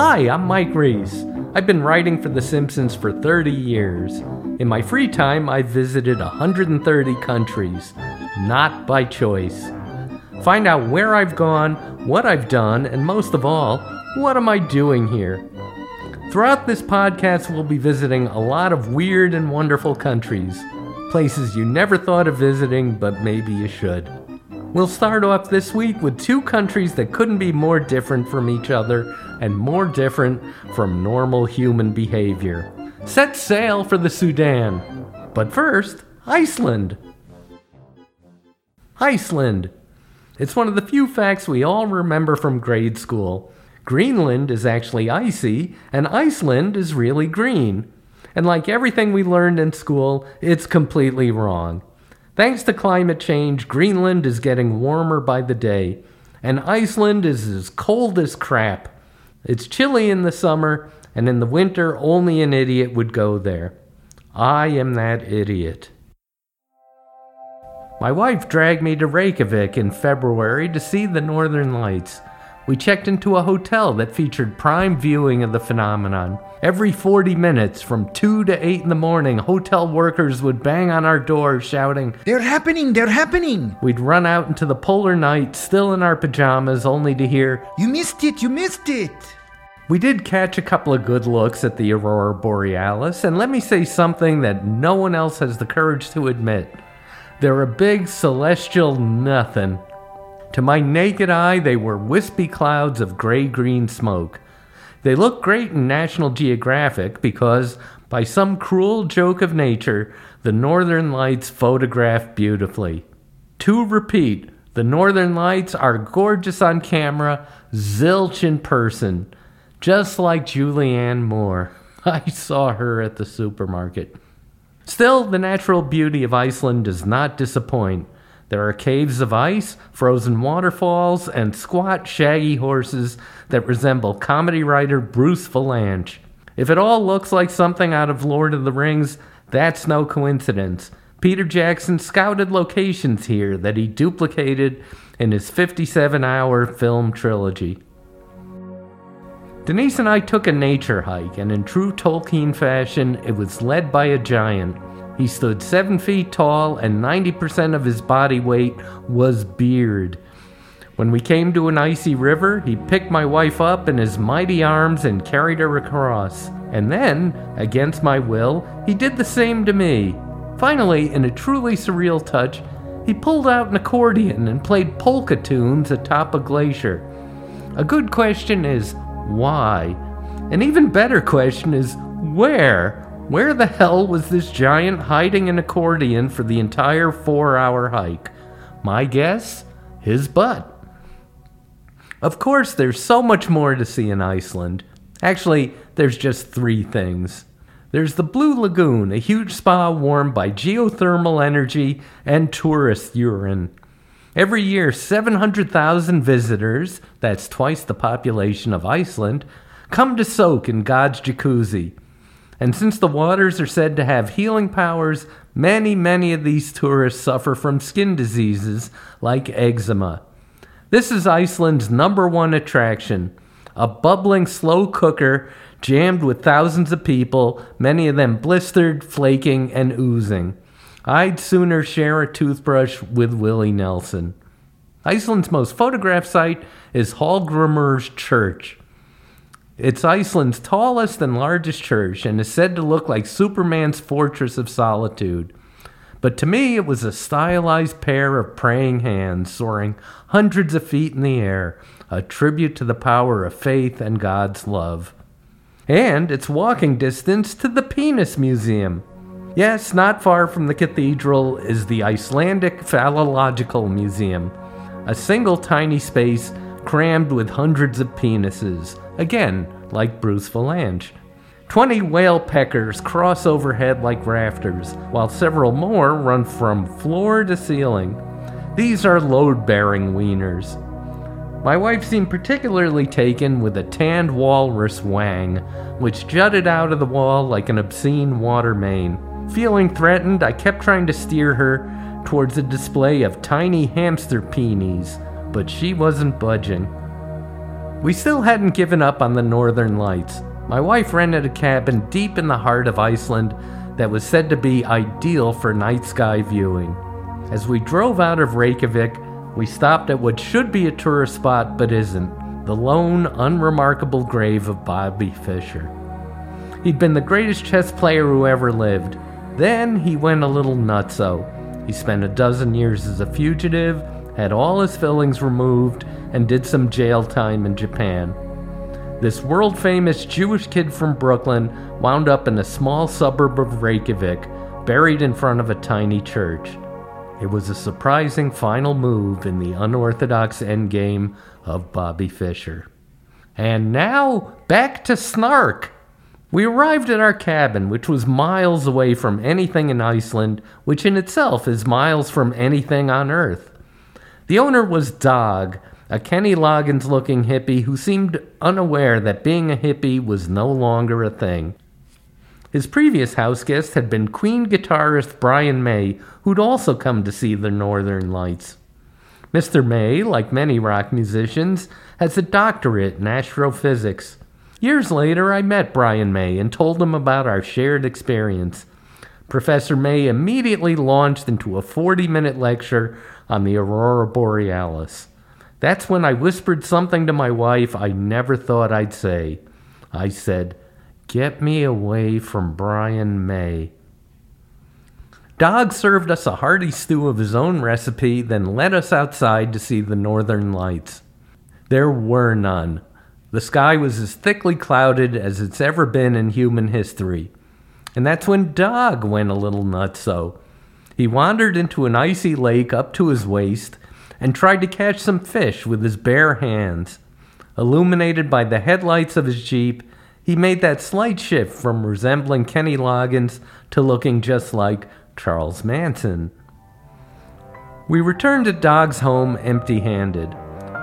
Hi, I'm Mike Reese. I've been writing for The Simpsons for 30 years. In my free time, I've visited 130 countries, not by choice. Find out where I've gone, what I've done, and most of all, what am I doing here? Throughout this podcast, we'll be visiting a lot of weird and wonderful countries, places you never thought of visiting, but maybe you should. We'll start off this week with two countries that couldn't be more different from each other and more different from normal human behavior. Set sail for the Sudan. But first, Iceland. Iceland. It's one of the few facts we all remember from grade school. Greenland is actually icy, and Iceland is really green. And like everything we learned in school, it's completely wrong. Thanks to climate change, Greenland is getting warmer by the day, and Iceland is as cold as crap. It's chilly in the summer, and in the winter, only an idiot would go there. I am that idiot. My wife dragged me to Reykjavik in February to see the Northern Lights. We checked into a hotel that featured prime viewing of the phenomenon. Every 40 minutes, from 2 to 8 in the morning, hotel workers would bang on our door shouting, "They're happening! They're happening!" We'd run out into the polar night, still in our pajamas, only to hear, "You missed it! You missed it!" We did catch a couple of good looks at the Aurora Borealis, and let me say something that no one else has the courage to admit. They're a big celestial nothing. To my naked eye, they were wispy clouds of gray-green smoke. They look great in National Geographic because, by some cruel joke of nature, the Northern Lights photograph beautifully. To repeat, the Northern Lights are gorgeous on camera, zilch in person. Just like Julianne Moore. I saw her at the supermarket. Still, the natural beauty of Iceland does not disappoint. There are caves of ice, frozen waterfalls, and squat, shaggy horses that resemble comedy writer Bruce Vilanch. If it all looks like something out of Lord of the Rings, that's no coincidence. Peter Jackson scouted locations here that he duplicated in his 57-hour film trilogy. Denise and I took a nature hike, and in true Tolkien fashion, it was led by a giant. He stood 7 feet tall, and 90% of his body weight was beard. When we came to an icy river, he picked my wife up in his mighty arms and carried her across. And then, against my will, he did the same to me. Finally, in a truly surreal touch, he pulled out an accordion and played polka tunes atop a glacier. A good question is, why? An even better question is, where? Where the hell was this giant hiding an accordion for the entire 4-hour hike? My guess? His butt. Of course, there's so much more to see in Iceland. Actually, there's just 3 things. There's the Blue Lagoon, a huge spa warmed by geothermal energy and tourist urine. Every year, 700,000 visitors, that's twice the population of Iceland, come to soak in God's jacuzzi. And since the waters are said to have healing powers, many of these tourists suffer from skin diseases like eczema. This is Iceland's #1 attraction, a bubbling slow cooker jammed with thousands of people, many of them blistered, flaking, and oozing. I'd sooner share a toothbrush with Willie Nelson. Iceland's most photographed site is Hallgrímskirkja Church. It's Iceland's tallest and largest church and is said to look like Superman's Fortress of Solitude. But to me, it was a stylized pair of praying hands soaring hundreds of feet in the air, a tribute to the power of faith and God's love. And it's walking distance to the Penis Museum. Yes, not far from the cathedral is the Icelandic Phallological Museum, a single tiny space crammed with hundreds of penises. Again, like Bruce Vilanch. 20 whale peckers cross overhead like rafters, while several more run from floor to ceiling. These are load-bearing wieners. My wife seemed particularly taken with a tanned walrus wang, which jutted out of the wall like an obscene water main. Feeling threatened, I kept trying to steer her towards a display of tiny hamster peenies, but she wasn't budging. We still hadn't given up on the northern lights. My wife rented a cabin deep in the heart of Iceland that was said to be ideal for night sky viewing. As we drove out of Reykjavik, we stopped at what should be a tourist spot but isn't, the lone, unremarkable grave of Bobby Fischer. He'd been the greatest chess player who ever lived. Then he went a little nutso. He spent 12 years as a fugitive, had all his fillings removed, and did some jail time in Japan. This world-famous Jewish kid from Brooklyn wound up in a small suburb of Reykjavik, buried in front of a tiny church. It was a surprising final move in the unorthodox endgame of Bobby Fischer. And now, back to Snark! We arrived at our cabin, which was miles away from anything in Iceland, which in itself is miles from anything on Earth. The owner was Dog, a Kenny Loggins-looking hippie who seemed unaware that being a hippie was no longer a thing. His previous house guest had been Queen guitarist Brian May, who'd also come to see the Northern Lights. Mr. May, like many rock musicians, has a doctorate in astrophysics. Years later, I met Brian May and told him about our shared experience. Professor May immediately launched into a 40-minute lecture on the Aurora Borealis. That's when I whispered something to my wife I never thought I'd say. I said, "Get me away from Brian May." Dog served us a hearty stew of his own recipe, then led us outside to see the northern lights. There were none. The sky was as thickly clouded as it's ever been in human history. And that's when Dog went a little nutso. He wandered into an icy lake up to his waist and tried to catch some fish with his bare hands. Illuminated by the headlights of his Jeep, he made that slight shift from resembling Kenny Loggins to looking just like Charles Manson. We returned to Dog's home empty-handed.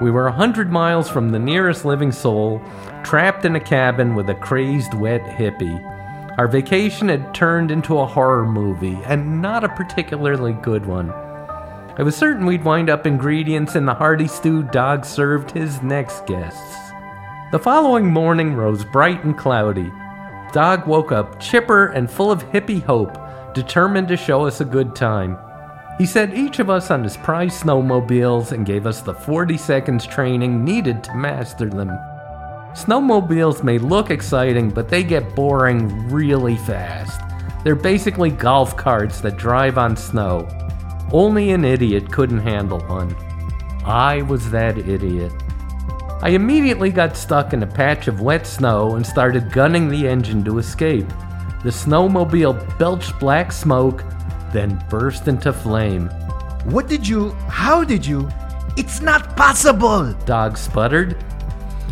We were 100 miles from the nearest living soul, trapped in a cabin with a crazed wet hippie. Our vacation had turned into a horror movie, and not a particularly good one. I was certain we'd wind up ingredients in the hearty stew Dog served his next guests. The following morning rose bright and cloudy. Dog woke up chipper and full of hippie hope, determined to show us a good time. He set each of us on his prized snowmobiles and gave us the 40 seconds training needed to master them. Snowmobiles may look exciting, but they get boring really fast. They're basically golf carts that drive on snow. Only an idiot couldn't handle one. I was that idiot. I immediately got stuck in a patch of wet snow and started gunning the engine to escape. The snowmobile belched black smoke, then burst into flame. How did you? It's not possible, Dog sputtered.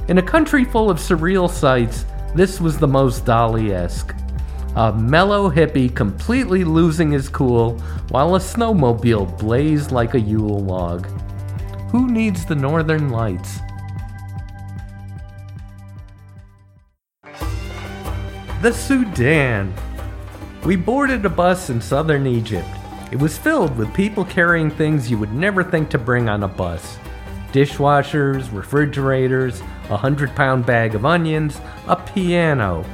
In a country full of surreal sights, this was the most Dali-esque. A mellow hippie completely losing his cool while a snowmobile blazed like a Yule log. Who needs the northern lights? The Sudan. We boarded a bus in southern Egypt. It was filled with people carrying things you would never think to bring on a bus. Dishwashers, refrigerators, 100-pound bag of onions, a piano.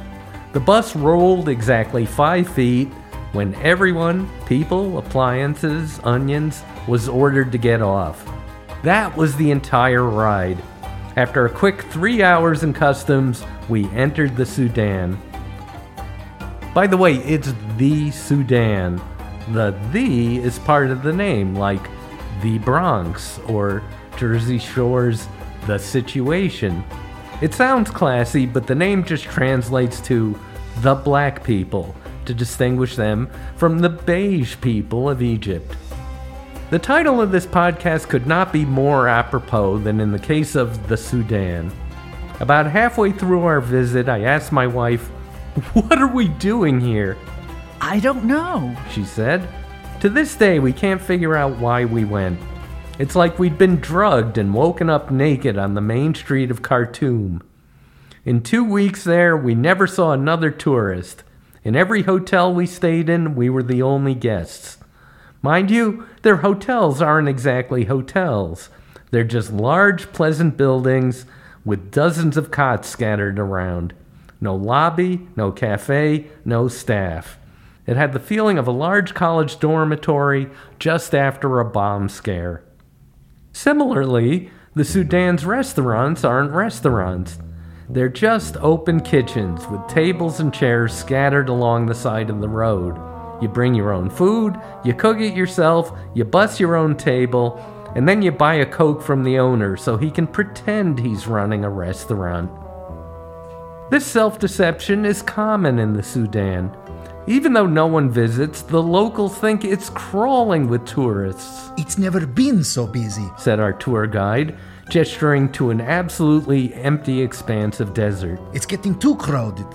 The bus rolled exactly 5 feet when everyone, people, appliances, onions, was ordered to get off. That was the entire ride. After a quick 3 hours in customs, we entered the Sudan. By the way, it's the Sudan. The is part of the name, like the Bronx or Jersey Shore's The Situation. It sounds classy, but the name just translates to the black people, to distinguish them from the beige people of Egypt. The title of this podcast could not be more apropos than in the case of the Sudan. About halfway through our visit, I asked my wife, "What are we doing here?" "I don't know," she said. To this day, we can't figure out why we went. It's like we'd been drugged and woken up naked on the main street of Khartoum. In 2 weeks there, we never saw another tourist. In every hotel we stayed in, we were the only guests. Mind you, their hotels aren't exactly hotels. They're just large, pleasant buildings with dozens of cots scattered around. No lobby, no cafe, no staff. It had the feeling of a large college dormitory just after a bomb scare. Similarly, the Sudan's restaurants aren't restaurants. They're just open kitchens with tables and chairs scattered along the side of the road. You bring your own food, you cook it yourself, you bus your own table, and then you buy a Coke from the owner so he can pretend he's running a restaurant. This self-deception is common in the Sudan. Even though no one visits, the locals think it's crawling with tourists. "It's never been so busy," said our tour guide, gesturing to an absolutely empty expanse of desert. "It's getting too crowded."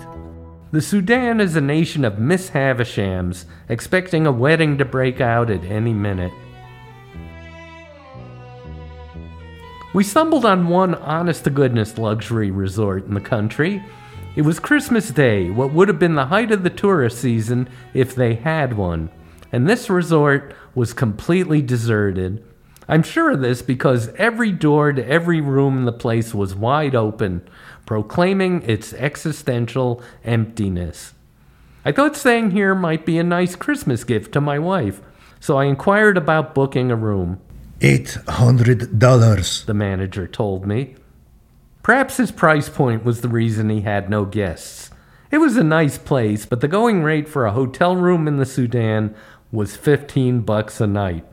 The Sudan is a nation of Miss Havishams, expecting a wedding to break out at any minute. We stumbled on one honest-to-goodness luxury resort in the country. It was Christmas Day, what would have been the height of the tourist season if they had one, and this resort was completely deserted. I'm sure of this because every door to every room in the place was wide open, proclaiming its existential emptiness. I thought staying here might be a nice Christmas gift to my wife, so I inquired about booking a room. $800, the manager told me. Perhaps his price point was the reason he had no guests. It was a nice place, but the going rate for a hotel room in the Sudan was $15 a night.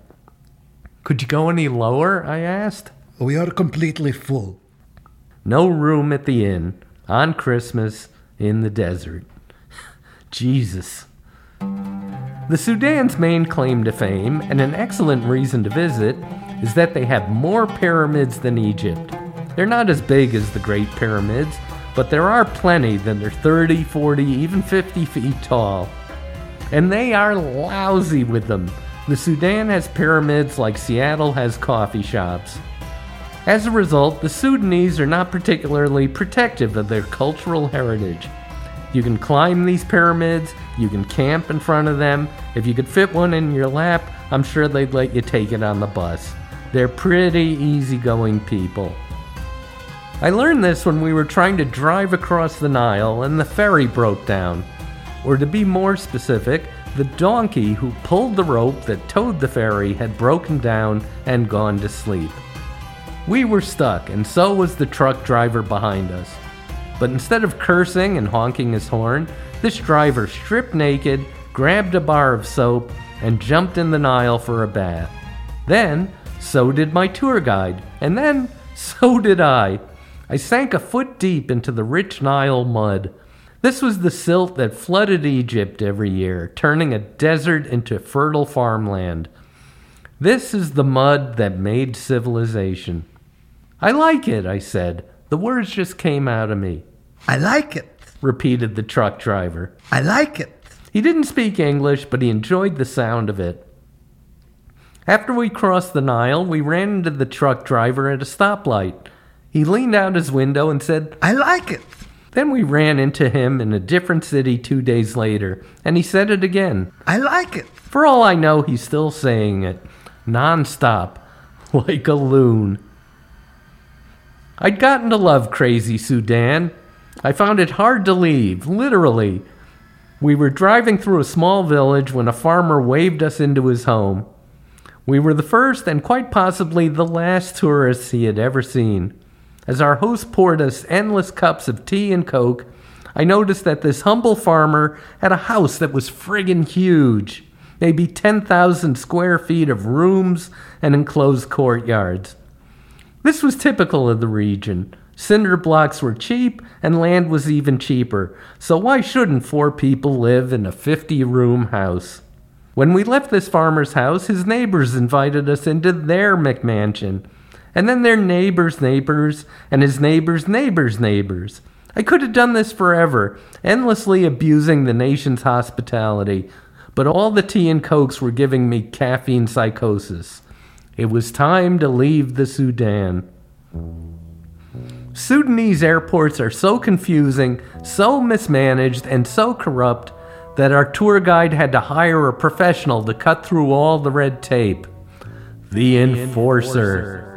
"Could you go any lower?" I asked. "We are completely full." No room at the inn, on Christmas, in the desert. Jesus. The Sudan's main claim to fame, and an excellent reason to visit, is that they have more pyramids than Egypt. They're not as big as the Great Pyramids, but there are plenty that are 30, 40, even 50 feet tall. And they are lousy with them. The Sudan has pyramids like Seattle has coffee shops. As a result, the Sudanese are not particularly protective of their cultural heritage. You can climb these pyramids, you can camp in front of them. If you could fit one in your lap, I'm sure they'd let you take it on the bus. They're pretty easygoing people. I learned this when we were trying to drive across the Nile and the ferry broke down. Or to be more specific, the donkey who pulled the rope that towed the ferry had broken down and gone to sleep. We were stuck, and so was the truck driver behind us. But instead of cursing and honking his horn, this driver stripped naked, grabbed a bar of soap, and jumped in the Nile for a bath. Then, so did my tour guide, and then, so did I. I sank a foot deep into the rich Nile mud. This was the silt that flooded Egypt every year, turning a desert into fertile farmland. This is the mud that made civilization. "I like it," I said. The words just came out of me. "I like it," repeated the truck driver. "I like it." He didn't speak English, but he enjoyed the sound of it. After we crossed the Nile, we ran into the truck driver at a stoplight. He leaned out his window and said, "I like it." Then we ran into him in a different city 2 days later, and he said it again. "I like it." For all I know, he's still saying it, nonstop, like a loon. I'd gotten to love crazy Sudan. I found it hard to leave, literally. We were driving through a small village when a farmer waved us into his home. We were the first and quite possibly the last tourists he had ever seen. As our host poured us endless cups of tea and Coke, I noticed that this humble farmer had a house that was friggin' huge, maybe 10,000 square feet of rooms and enclosed courtyards. This was typical of the region. Cinder blocks were cheap, and land was even cheaper, so why shouldn't 4 people live in a 50-room house? When we left this farmer's house, his neighbors invited us into their McMansion, and then their neighbors' neighbors, and his neighbors' neighbors' neighbors. I could have done this forever, endlessly abusing the nation's hospitality, but all the tea and cokes were giving me caffeine psychosis. It was time to leave the Sudan. Sudanese airports are so confusing, so mismanaged, and so corrupt that our tour guide had to hire a professional to cut through all the red tape. The Enforcer.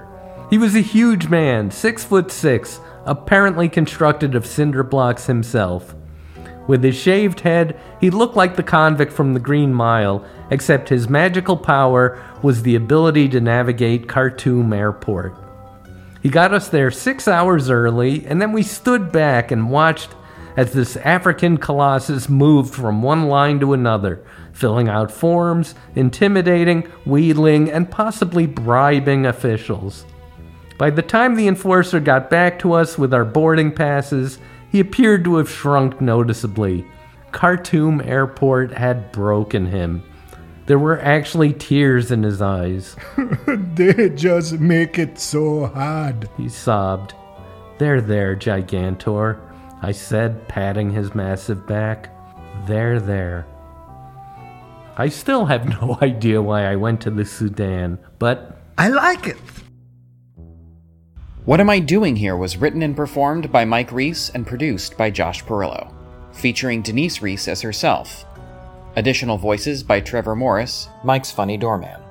He was a huge man, 6'6", apparently constructed of cinder blocks himself. With his shaved head, he looked like the convict from the Green Mile, except his magical power was the ability to navigate Khartoum Airport. He got us there 6 hours early, and then we stood back and watched as this African colossus moved from one line to another, filling out forms, intimidating, wheedling, and possibly bribing officials. By the time the enforcer got back to us with our boarding passes, he appeared to have shrunk noticeably. Khartoum Airport had broken him. There were actually tears in his eyes. They just make it so hard, he sobbed. There, there, Gigantor, I said, patting his massive back. There, there. I still have no idea why I went to the Sudan, but I like it. What Am I Doing Here was written and performed by Mike Reese and produced by Josh Perillo, featuring Denise Reese as herself. Additional voices by Trevor Morris, Mike's funny doorman.